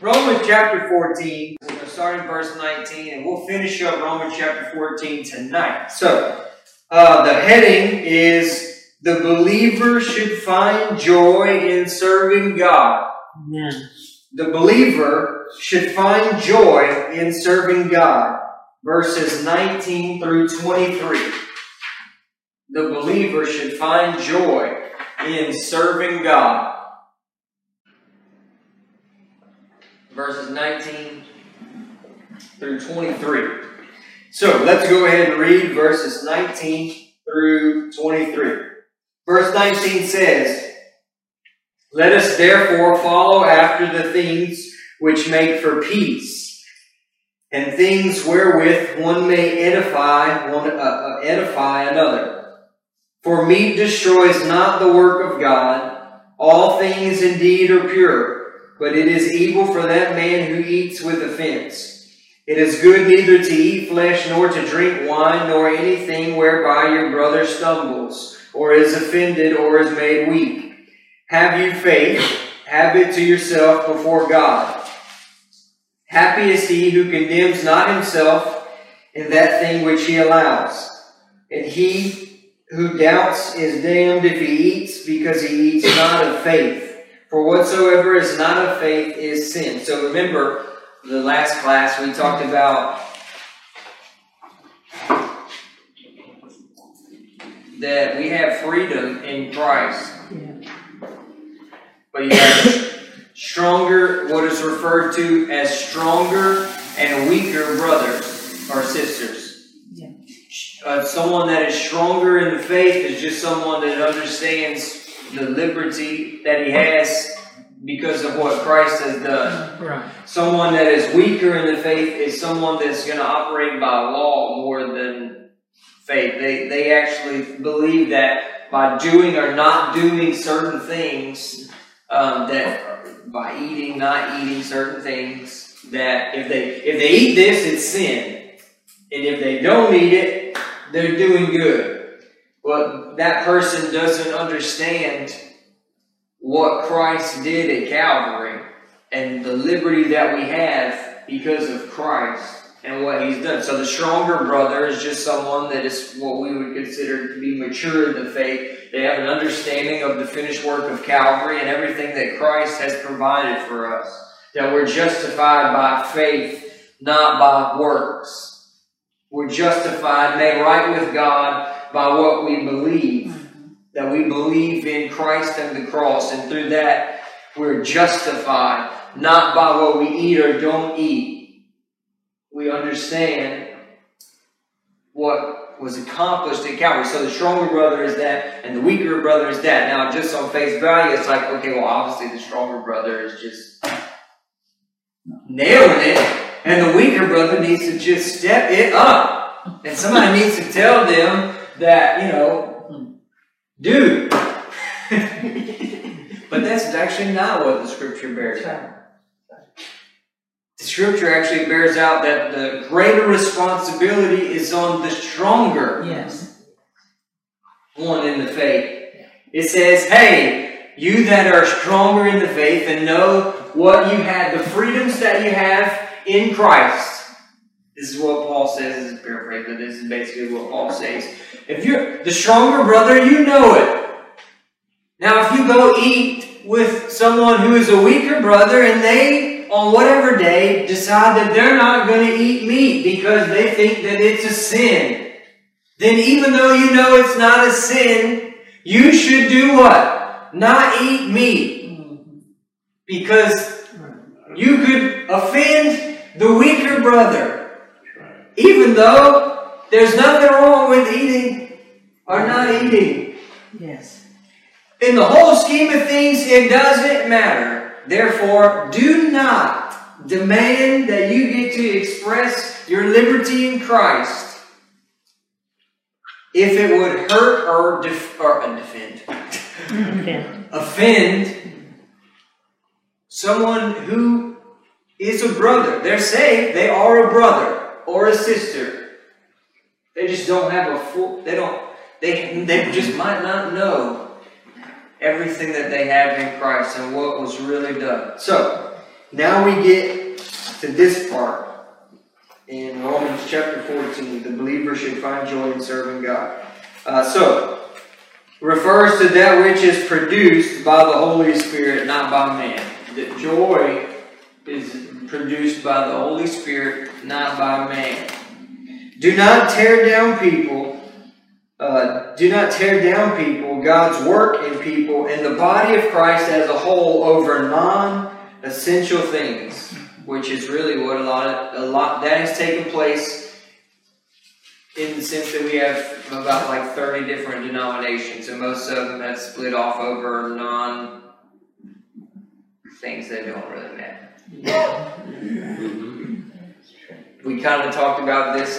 Romans chapter 14, starting verse 19, and we'll finish up Romans chapter 14 tonight. So, the heading is, the believer should find joy in serving God. Amen. The believer should find joy in serving God. Verses 19 through 23. The believer should find joy in serving God. Verses 19 through 23. So let's go ahead and read verses 19 through 23. Verse 19 says, "Let us therefore follow after the things which make for peace, and things wherewith one may edify another. For meat destroys not the work of God. All things indeed are pure, but it is evil for that man who eats with offense. It is good neither to eat flesh, nor to drink wine, nor anything whereby your brother stumbles, or is offended, or is made weak. Have you faith? Have it to yourself before God. Happy is he who condemns not himself in that thing which he allows. And he who doubts is damned if he eats, because he eats not of faith. For whatsoever is not of faith is sin." So remember, the last class we talked about that we have freedom in Christ. Yeah. But you have stronger, what is referred to as stronger and weaker brothers or sisters. Yeah. Someone that is stronger in the faith is just someone that understands the liberty that he has because of what Christ has done. Right. Someone that is weaker in the faith is someone that's going to operate by law more than faith. They actually believe that by doing or not doing certain things, that by eating, not eating certain things, that if they eat this, it's sin, and if they don't eat it, they're doing good. But that person doesn't understand what Christ did at Calvary and the liberty that we have because of Christ and what he's done. So the stronger brother is just someone that is what we would consider to be mature in the faith. They have an understanding of the finished work of Calvary and everything that Christ has provided for us. That we're justified by faith, not by works. We're justified, made right with God, by what we believe, that we believe in Christ and the cross, and through that we're justified, not by what we eat or don't eat. We understand what was accomplished at Calvary. So the stronger brother is that, and the weaker brother is that. Now, just on face value, it's like, okay, well, obviously the stronger brother is just nailing it, and the weaker brother needs to just step it up, and somebody needs to tell them that, you know, dude. But that's actually not what the scripture bears out. The scripture actually bears out that the greater responsibility is on the stronger one in the faith. It says, hey, you that are stronger in the faith and know what you have, the freedoms that you have in Christ. This is what Paul says. This is paraphrased, but this is basically what Paul says. If you're the stronger brother, you know it. Now, if you go eat with someone who is a weaker brother and they, on whatever day, decide that they're not going to eat meat because they think that it's a sin, then even though you know it's not a sin, you should do what? Not eat meat. Because you could offend the weaker brother. Even though there's nothing wrong with eating or not eating. Yes. In the whole scheme of things, it doesn't matter. Therefore, do not demand that you get to express your liberty in Christ if it would hurt offend someone who is a brother. They're saved. They are a brother or a sister. They just don't have a full, they just might not know everything that they have in Christ and what was really done. So, Now we get to this part in Romans chapter 14. The believer should find joy in serving God. Refers to that which is produced by the Holy Spirit, not by man. That joy is produced by the Holy Spirit, not by man. Do not tear down people, God's work in people, and the body of Christ as a whole over non-essential things, which is really what a lot that has taken place in the sense that we have about like 30 different denominations, and most of them have split off over non-things that don't really matter. We kind of talked about this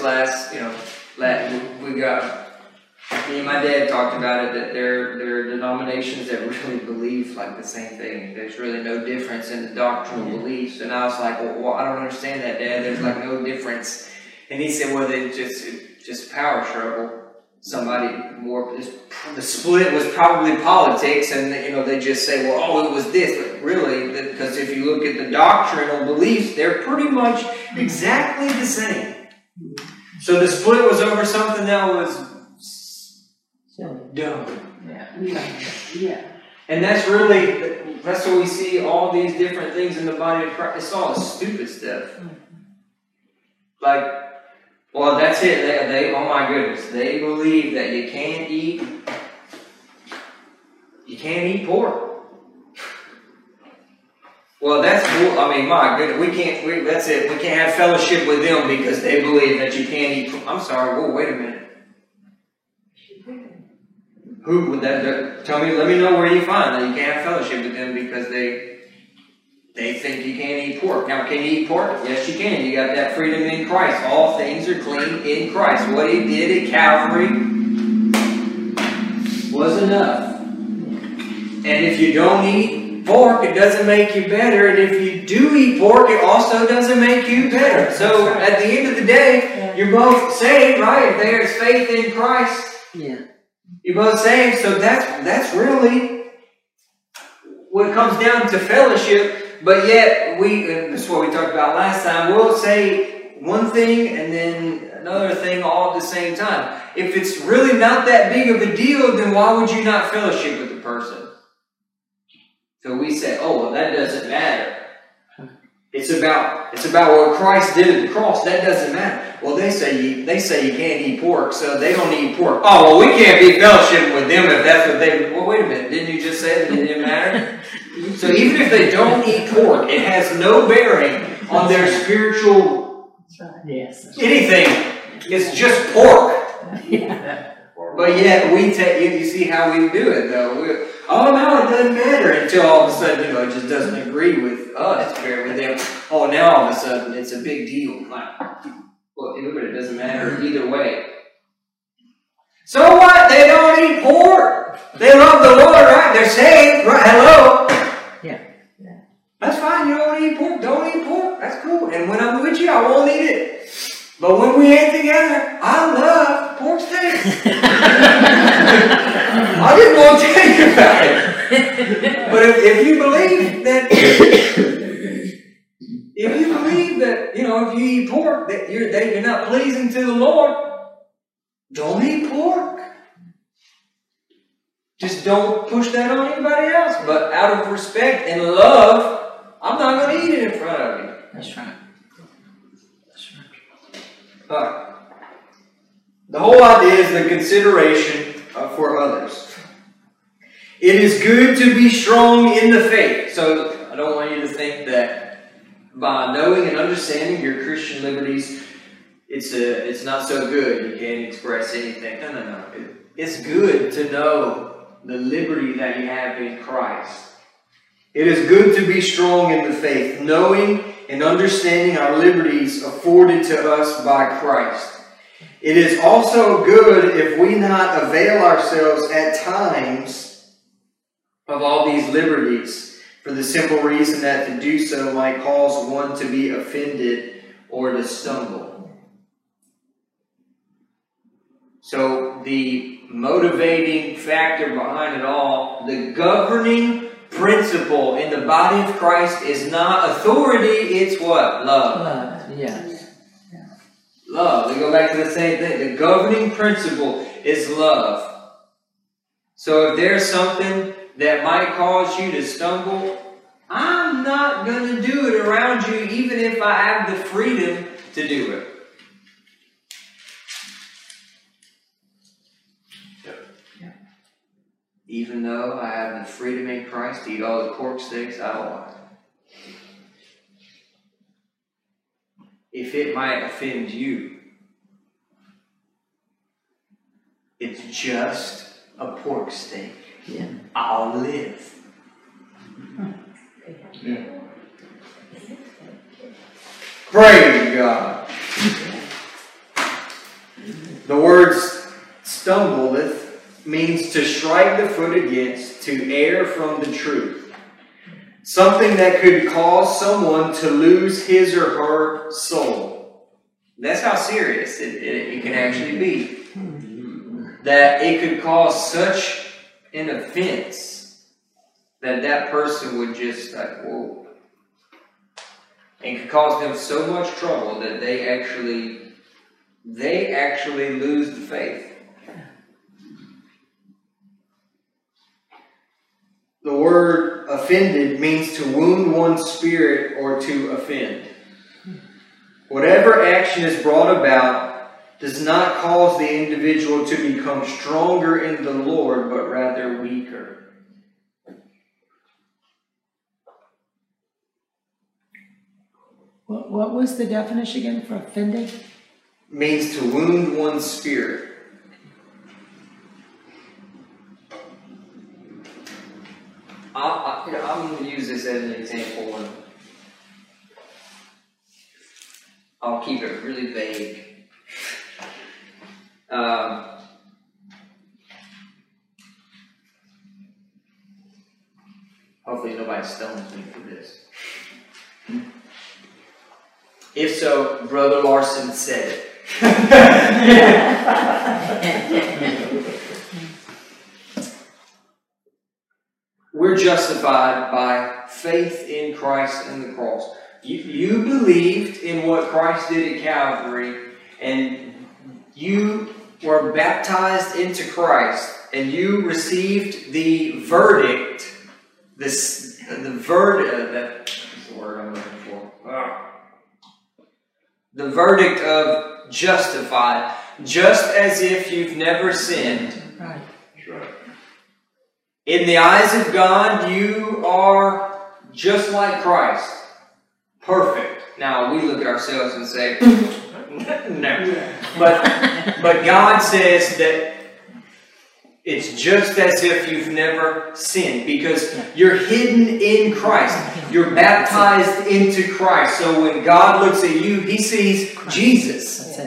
me and my dad talked about it, that there are denominations that really believe like the same thing. There's really no difference in the doctrinal beliefs. And I was like, well, I don't understand that, Dad. There's like no difference. And he said, well, they just power struggle. The split was probably politics, and they just say, well, oh, it was this, but really, because if you look at the doctrinal beliefs, they're pretty much exactly the same. So the split was over something that was dumb. Yeah. And that's what we see, all these different things in the body of Christ. It's all stupid stuff. Like, well, that's it. They oh my goodness, they believe that you can't eat pork. Well, that's cool. I mean, my goodness, that's it. We can't have fellowship with them because they believe that you can't eat pork. I'm sorry. Whoa, wait a minute. Who would that? Tell me. Let me know where you find that you can't have fellowship with them because they think you can't eat pork. Now, can you eat pork? Yes, you can. You got that freedom in Christ. All things are clean in Christ. What He did at Calvary was enough. And if you don't eat pork, it doesn't make you better. And if you do eat pork, it also doesn't make you better. So, at the end of the day, you're both saved, right? If there is faith in Christ, you're both saved. So, that's really what comes down to fellowship. But yet, that's what we talked about last time, we'll say one thing and then another thing all at the same time. If it's really not that big of a deal, then why would you not fellowship with the person? So we say, oh, well, that doesn't matter. It's about what Christ did at the cross. That doesn't matter. Well, they say you can't eat pork, so they don't eat pork. Oh, well, we can't be fellowship with them if that's what they... Well, wait a minute. Didn't you just say that it didn't matter? So even if they don't eat pork, it has no bearing on their spiritual anything. It's just pork. But yet, you see how we do it, though. Oh, no, it doesn't matter until all of a sudden, it just doesn't agree with us. With them. Oh, now all of a sudden, it's a big deal. Like, well, it doesn't matter either way. So what? They don't eat pork. They love the Lord, right? They're saved, right? Hello? Yeah. That's fine. You don't eat pork. Don't eat pork. That's cool. And when I'm with you, I won't eat it. But when we ain't together, I love pork steaks. I just won't tell you about it. But if you believe that, if you eat pork, that you're not pleasing to the Lord, don't eat pork. Just don't push that on anybody else. But out of respect and love, I'm not going to eat it in front of you. That's right. The whole idea is the consideration for others. It is good to be strong in the faith. So I don't want you to think that by knowing and understanding your Christian liberties, it's not so good. You can't express anything. No. It's good to know the liberty that you have in Christ. It is good to be strong in the faith, knowing and understanding our liberties afforded to us by Christ. It is also good if we not avail ourselves at times of all these liberties, for the simple reason that to do so might cause one to be offended or to stumble. So the motivating factor behind it all, the governing principle in the body of Christ is not authority, it's what? Love. Love, yes. Yeah. Love. We go back to the same thing. The governing principle is love. So if there's something that might cause you to stumble, I'm not going to do it around you, even if I have the freedom to do it. Even though I have the freedom in Christ to eat all the pork steaks I want. If it might offend you, it's just a pork steak. Yeah. I'll live. Yeah. Praise God. The words stumbleth means to strike the foot against, to err from the truth. Something that could cause someone to lose his or her soul. That's how serious it can actually be. That it could cause such an offense that that person would just like, whoa. And could cause them so much trouble that they actually lose the faith. The word offended means to wound one's spirit or to offend. Whatever action is brought about does not cause the individual to become stronger in the Lord, but rather weaker. What was the definition again for offended? Means to wound one's spirit. I'm going to use this as an example, and I'll keep it really vague. Hopefully nobody stones me for this. If so, Brother Larson said it. We're justified by faith in Christ and the cross. You believed in what Christ did at Calvary, and you were baptized into Christ, and you received the verdict. That's the word I'm looking for. The verdict of justified, just as if you've never sinned. Right. Sure. In the eyes of God, you are just like Christ. Perfect. Now, we look at ourselves and say, no. But God says that it's just as if you've never sinned, because you're hidden in Christ. You're baptized into Christ. So when God looks at you, He sees Jesus.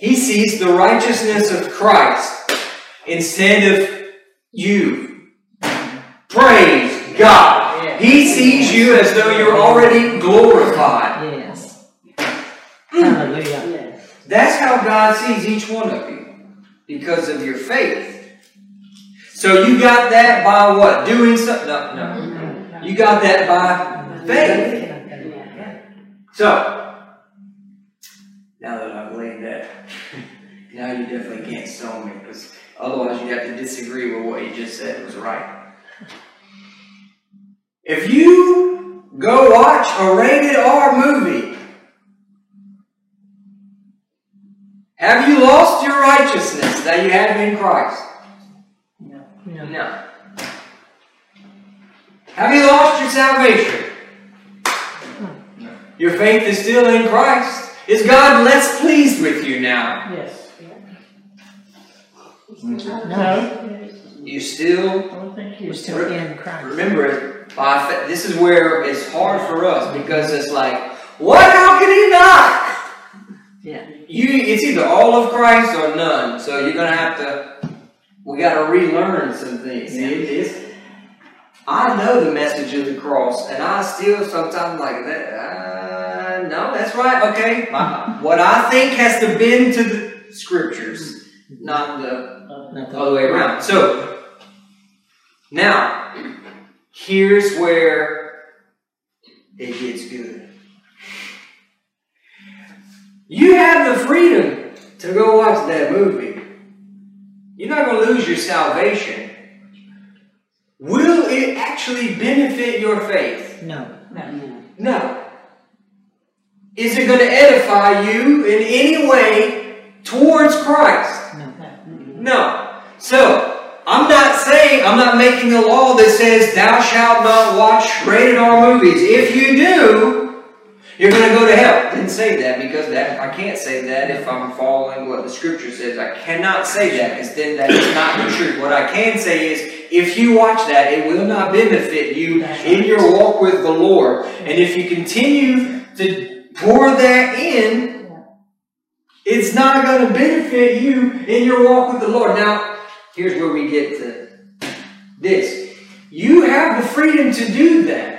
He sees the righteousness of Christ instead of you. Praise God. Yes. He sees you as though you're already glorified. Yes. Hallelujah. Yes. That's how God sees each one of you, because of your faith. So you got that by what? Doing something? No. You got that by faith. So, now that I've laid that, now you definitely can't stone me, because otherwise you'd have to disagree with what you just said was right. If you go watch a rated R movie, have you lost your righteousness that you have in Christ? No. Have you lost your salvation? No. Your faith is still in Christ. Is God less pleased with you now? Yes. No. You're still in Christ. Remember, this is where it's hard for us, because it's like, what? How can he not? Yeah. It's either all of Christ or none. So you're going to have to, we got to relearn some things. Yeah. I know the message of the cross, and I still sometimes like that. No, that's right. Okay. What I think has to bend to the scriptures, not the other way around. So now, Here's where it gets good. You have the freedom to go watch that movie. You're not going to lose your salvation. Will it actually benefit your faith? No. No. No. Is it going to edify you in any way towards Christ? No. No. So, I'm not making a law that says, thou shalt not watch rated R movies. If you do, you're going to go to hell. Didn't say that because that I can't say that if I'm following what the Scripture says. I cannot say that because then that is not the truth. What I can say is, if you watch that, it will not benefit you in your walk with the Lord. And if you continue to pour that in, it's not going to benefit you in your walk with the Lord. Now, here's where we get to this. You have the freedom to do that.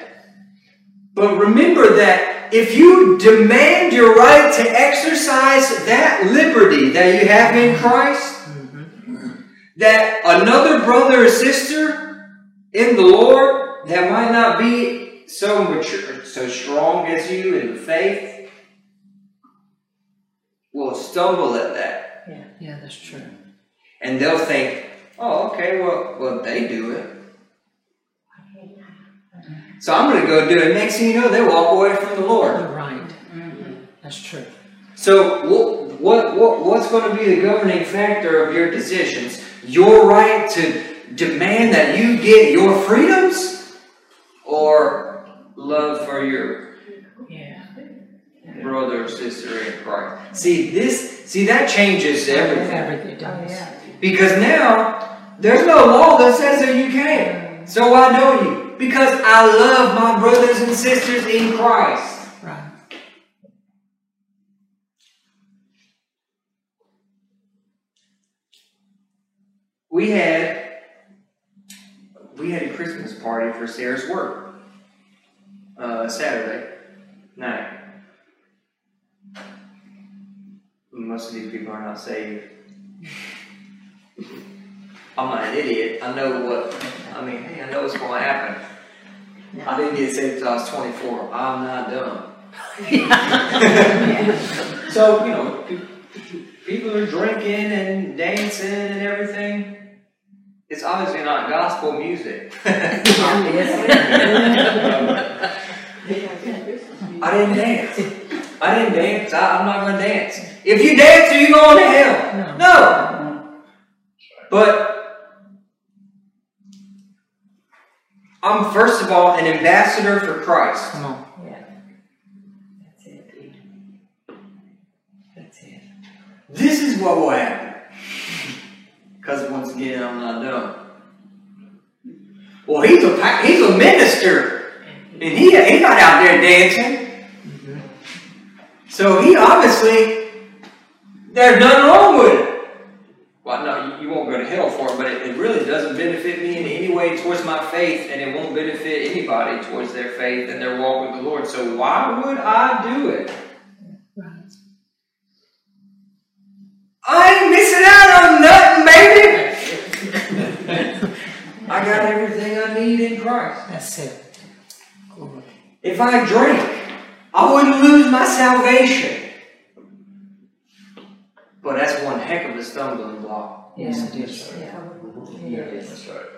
But remember that if you demand your right to exercise that liberty that you have in Christ, that another brother or sister in the Lord that might not be so mature, so strong as you in faith, will stumble at that. Yeah, yeah, that's true. And they'll think, oh, okay, well, they do it. So I'm going to go do it. Next thing you know, they walk away from the Lord. Right. Mm-hmm. That's true. So what's going to be the governing factor of your decisions? Your right to demand that you get your freedoms, or love for your brother or sister in Christ? See, that changes everything. Everything does. Because now there's no law that says that you can't. So why don't you? Because I love my brothers and sisters in Christ. Right. We had a Christmas party for Sarah's work Saturday night. Most of these people are not saved. I'm not an idiot. I know what's going to happen. I didn't get saved until I was 24. I'm not dumb. So, you know, people are drinking and dancing and everything. It's obviously not gospel music. I didn't dance. I'm not going to dance. If you dance, are you going to hell? No. But I'm, first of all, an ambassador for Christ. Come on. Yeah. That's it. That's it. This is what will happen. Because once again, I'm not dumb. Well, he's a minister, and he's not out there dancing. Mm-hmm. So he obviously, there's nothing wrong with it. Well, no, you won't go to hell for it, but it really doesn't benefit me in any way towards my faith, and it won't benefit anybody towards their faith and their walk with the Lord. So why would I do it? I ain't missing out on nothing, baby. I got everything I need in Christ. That's it. Cool. If I drink, I wouldn't lose my salvation. But that's one heck of a stumbling block. Yes, it is. Yeah, that's right.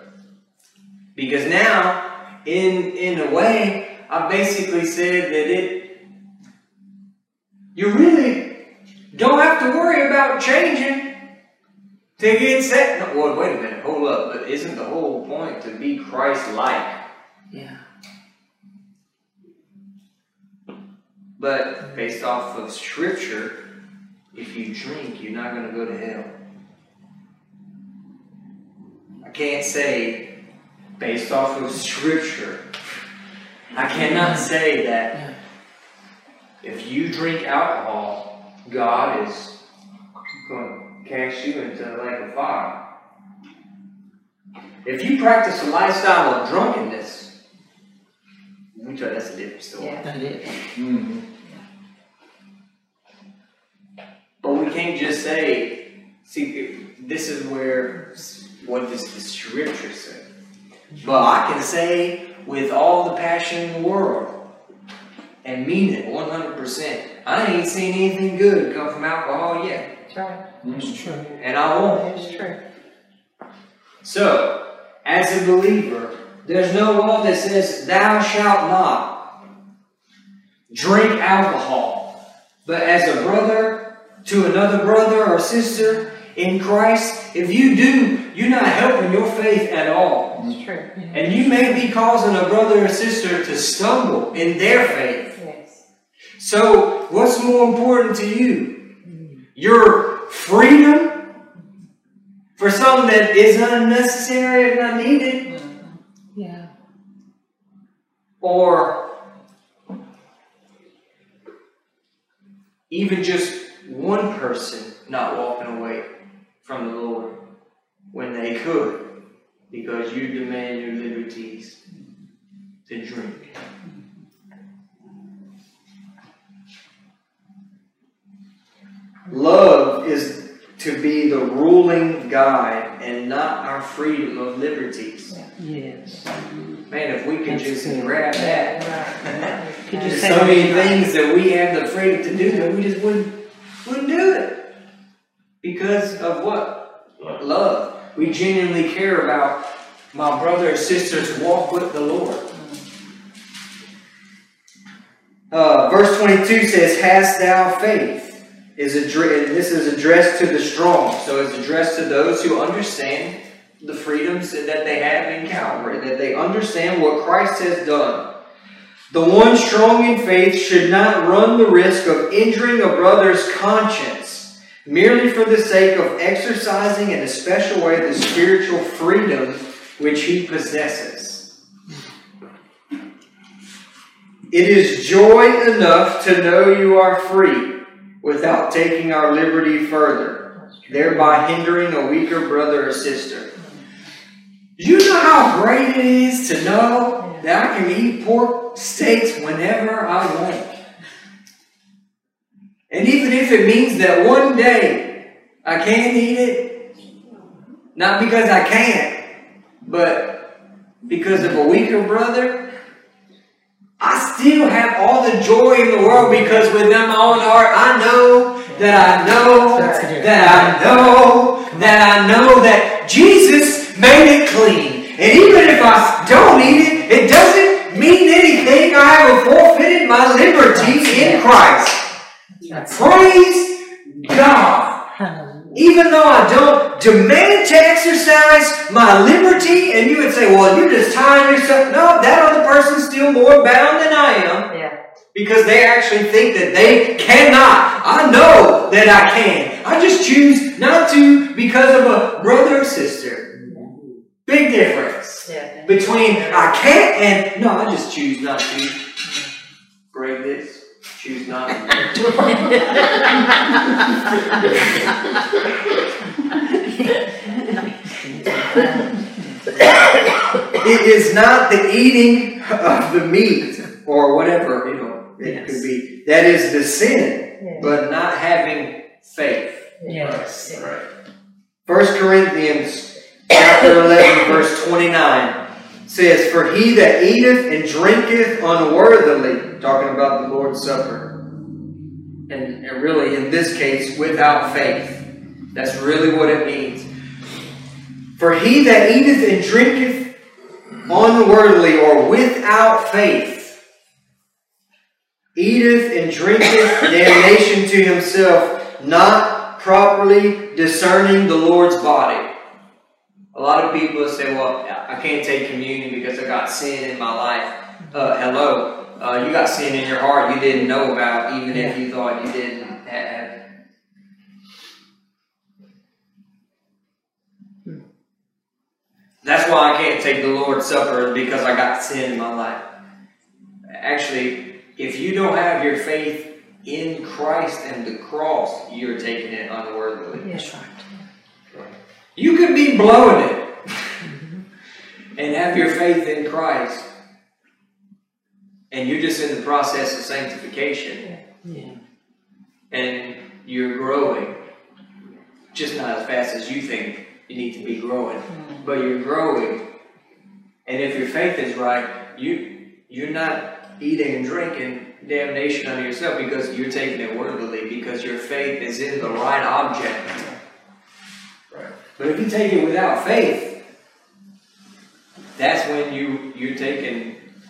Because now, in a way, I basically said that you really don't have to worry about changing to get set. No, well, wait a minute, hold up. But isn't the whole point to be Christ-like? Yeah. But based off of Scripture, if you drink, you're not going to go to hell. I can't say, based off of Scripture, I cannot say that if you drink alcohol, God is going to cast you into the lake of fire. If you practice a lifestyle of drunkenness, that's a different story. Yeah, that is. Mm-hmm. Yeah. But we can't just say, this is what does the Scripture say? But I can say with all the passion in the world and mean it 100%. I ain't seen anything good come from alcohol yet. That's right. It's true. And I won't. It's true. So, as a believer, there's no law that says, thou shalt not drink alcohol. But as a brother to another brother or sister in Christ, if you do, you're not helping your faith at all. That's true. Mm-hmm. And you may be causing a brother or sister to stumble in their faith. Yes. So, what's more important to you? Your freedom for something that is unnecessary and not needed? Yeah. Or even just one person not walking away from the Lord when they could, because you demand your liberties to drink. Love is to be the ruling guide and not our freedom of liberties. Yes. Man, if we could just grab that. Right. Could there's so many things that we have the freedom to do that we just wouldn't do it. Because of what? Love. We genuinely care about my brother and sister's walk with the Lord. Verse 22 says, hast thou faith? This is addressed to the strong. So it's addressed to those who understand the freedoms that they have in Calvary, that they understand what Christ has done. The one strong in faith should not run the risk of injuring a brother's conscience merely for the sake of exercising in a special way the spiritual freedom which he possesses. It is joy enough to know you are free, without taking our liberty further, thereby hindering a weaker brother or sister. You know how great it is to know that I can eat pork steaks whenever I want. And even if it means that one day I can't eat it, not because I can't, but because of a weaker brother, I still have all the joy in the world, because within my own heart, I know that I know that I know that I know that Jesus made it clean. And even if I don't eat it, it doesn't mean anything. I have forfeited my liberty in Christ. Praise God. Even though I don't demand to exercise my liberty, and you would say, well, you're just tying yourself. No, that other person's still more bound than I am. Yeah. Because they actually think that they cannot. I know that I can. I just choose not to because of a brother or sister. Big difference. Yeah. Between I can't and no, I just choose not to. Break this. Choose not to. It is not the eating of the meat or whatever, you know, it could be. That is the sin, but not having faith. Yes. Right. 1 Corinthians chapter 11, verse 29. Says, for he that eateth and drinketh unworthily, talking about the Lord's Supper, and really in this case, without faith. That's really what it means. For he that eateth and drinketh unworthily, or without faith, eateth and drinketh damnation to himself, not properly discerning the Lord's body. A lot of people say, well, I can't take communion because I got sin in my life. You got sin in your heart you didn't know about, even if you thought you didn't have it. That's why I can't take the Lord's Supper, because I got sin in my life. Actually, if you don't have your faith in Christ and the cross, you're taking it unworthily. That's right. You could be blowing it and have your faith in Christ, and you're just in the process of sanctification. Yeah. And you're growing, just not as fast as you think you need to be growing, but you're growing. And if your faith is right, you're not eating and drinking damnation unto yourself because you're taking it worthily, because your faith is in the right object. Right. But if you take it without faith, that's when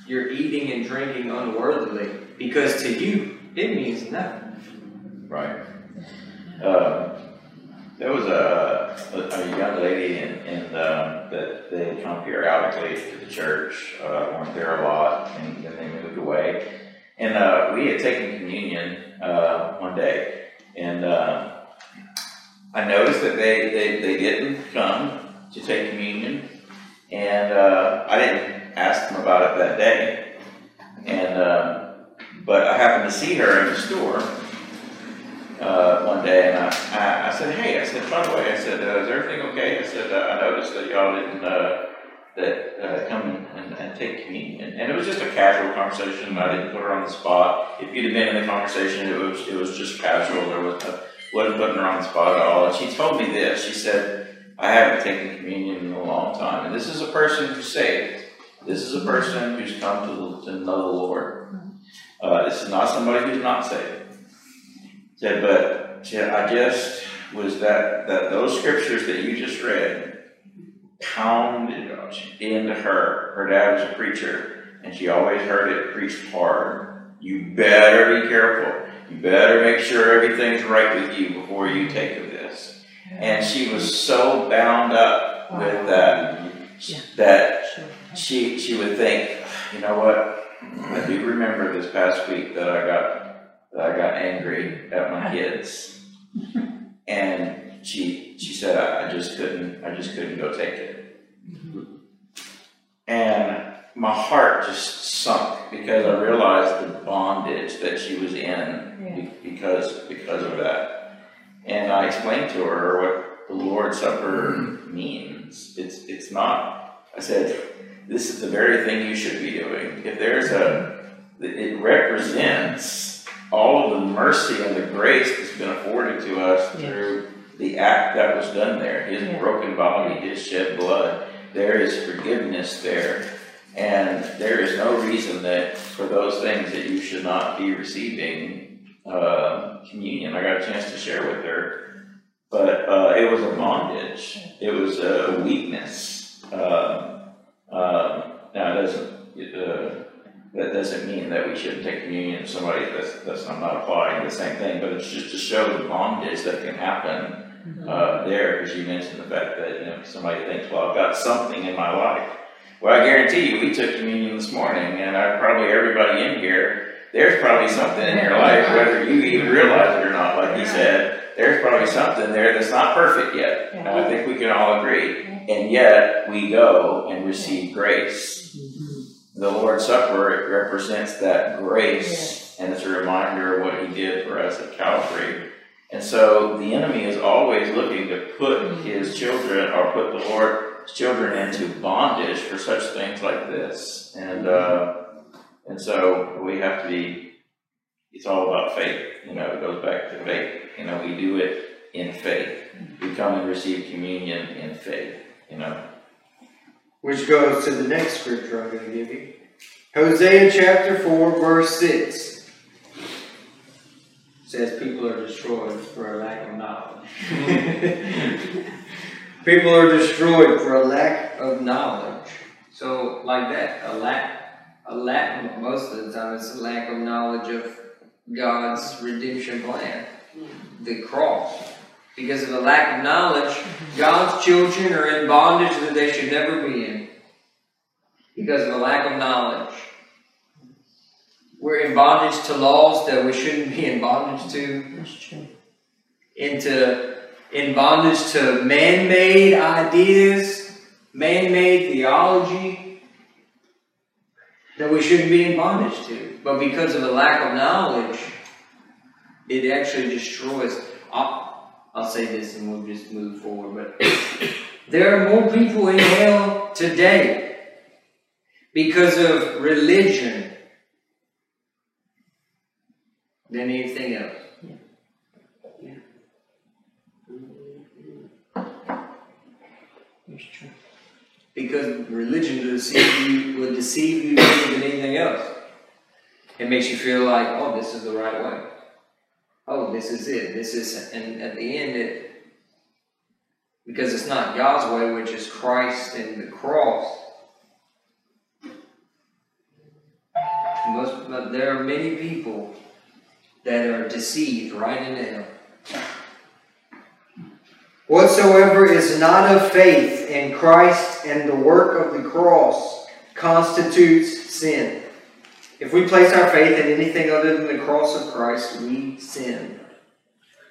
you're eating and drinking unworthily, because to you it means nothing. Right. There was a young lady that they had come periodically to the church, weren't there a lot, and then they moved away. And we had taken communion one day, and I noticed that they didn't come to take communion, and I didn't ask them about it that day. And but I happened to see her in the store one day, and I said, "Hey," I said, "by the way," I said, "is everything okay?" I said, "I noticed that y'all didn't come and take communion." And it was just a casual conversation. I didn't put her on the spot. If you'd have been in the conversation, it was just casual. There wasn't putting her on the spot at all. And she told me this. She said, "I haven't taken communion in a long time." And this is a person who's saved. This is a person who's come to know the Lord. This is not somebody who's not saved. But I just was that those scriptures that you just read pounded into her. Her dad was a preacher, and she always heard it preached hard. You better be careful. You better make sure everything's right with you before you take of this. And she was so bound up with that that she would think, you know what? I do remember this past week that I got angry at my kids, and she said I just couldn't go take it. And my heart just sunk because I realized the bondage that she was in because of that. And I explained to her what the Lord's Supper means. It's not, I said, this is the very thing you should be doing. If there's it represents all of the mercy and the grace that's been afforded to us through the act that was done there. His broken body, his shed blood. There is forgiveness there, and there is no reason that for those things that you should not be receiving communion. I got a chance to share with her, but it was a bondage. It was a weakness. Now, that doesn't mean that we shouldn't take communion to somebody. I'm not applying the same thing, but it's just to show the bondage that can happen. There, because you mentioned the fact that somebody thinks, well, I've got something in my life. Well, I guarantee you, we took communion this morning, and probably everybody in here, there's probably something in your life, whether you even realize it or not, like he said, there's probably something there that's not perfect yet. And I think we can all agree. And yet, we go and receive grace. The Lord's Supper, it represents that grace, and it's a reminder of what he did for us at Calvary. And so the enemy is always looking to put his children, or put the Lord's children, into bondage for such things like this. And so we have to be, it's all about faith. It goes back to faith. We do it in faith. We come and receive communion in faith, Which goes to the next scripture I'm going to give you. Hosea chapter 4, verse 6. Says people are destroyed for a lack of knowledge. People are destroyed for a lack of knowledge. So like that, a lack most of the time it's a lack of knowledge of God's redemption plan, the cross. Because of a lack of knowledge, God's children are in bondage that they should never be in. Because of a lack of knowledge. We're in bondage to laws that we shouldn't be in bondage to. That's true. In bondage to man-made ideas, man-made theology that we shouldn't be in bondage to. But because of the lack of knowledge, it actually destroys. I'll say this and we'll just move forward. But there are more people in hell today because of religion than anything else. Yeah. Because religion would deceive you more than anything else. It makes you feel like, oh, this is the right way. Oh, this is it. This is, and at the end, because it's not God's way, which is Christ and the cross. But there are many people that are deceived right into hell. Whatsoever is not of faith in Christ and the work of the cross constitutes sin. If we place our faith in anything other than the cross of Christ, we sin.